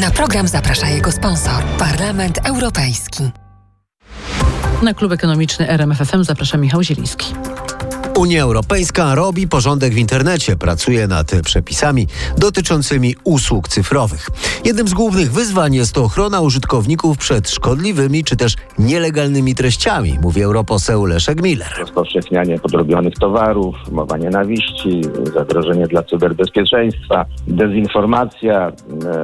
Na program zaprasza jego sponsor, Parlament Europejski. Na Klub Ekonomiczny RMF FM zaprasza Michał Zieliński. Unia Europejska robi porządek w internecie, pracuje nad przepisami dotyczącymi usług cyfrowych. Jednym z głównych wyzwań jest to ochrona użytkowników przed szkodliwymi czy też nielegalnymi treściami, mówi europoseł Leszek Miller. Rozpowszechnianie podrobionych towarów, mowa nienawiści, zagrożenie dla cyberbezpieczeństwa, dezinformacja,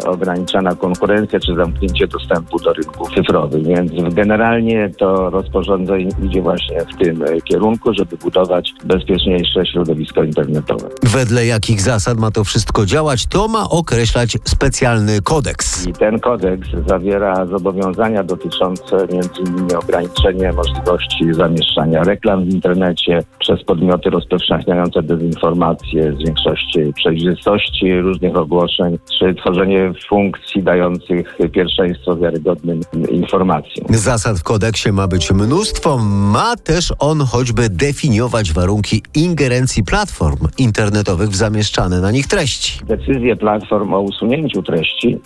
ograniczana konkurencja czy zamknięcie dostępu do rynków cyfrowych. Więc generalnie to rozporządzenie idzie właśnie w tym kierunku, żeby budować bezpieczniejsze środowisko internetowe. Wedle jakich zasad ma to wszystko działać, to ma określać specjalny kodeks. I ten kodeks zawiera zobowiązania dotyczące m.in. ograniczenia możliwości zamieszczania reklam w internecie przez podmioty rozpowszechniające dezinformację, zwiększenie przejrzystości różnych ogłoszeń, czy tworzenie funkcji dających pierwszeństwo wiarygodnym informacjom. Zasad w kodeksie ma być mnóstwo, ma też on choćby definiować warunki ingerencji platform internetowych w zamieszczane na nich treści. Decyzje platform o usunięciu treści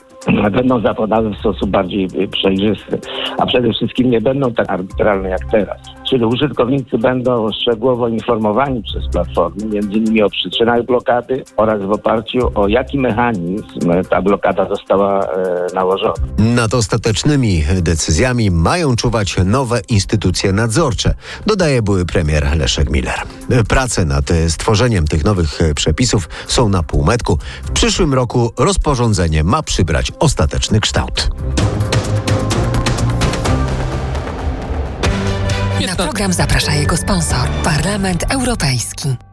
będą zapadane w sposób bardziej przejrzysty, a przede wszystkim nie będą tak arbitralne jak teraz. Czyli użytkownicy będą szczegółowo informowani przez platformy, m.in. o przyczynach blokady oraz w oparciu o jaki mechanizm ta blokada została nałożona. Nad ostatecznymi decyzjami mają czuwać nowe instytucje nadzorcze, dodaje były premier Leszek Miller. Prace nad stworzeniem tych nowych przepisów są na półmetku. W przyszłym roku rozporządzenie ma przybrać ostateczny kształt. Na program zaprasza jego sponsor, Parlament Europejski.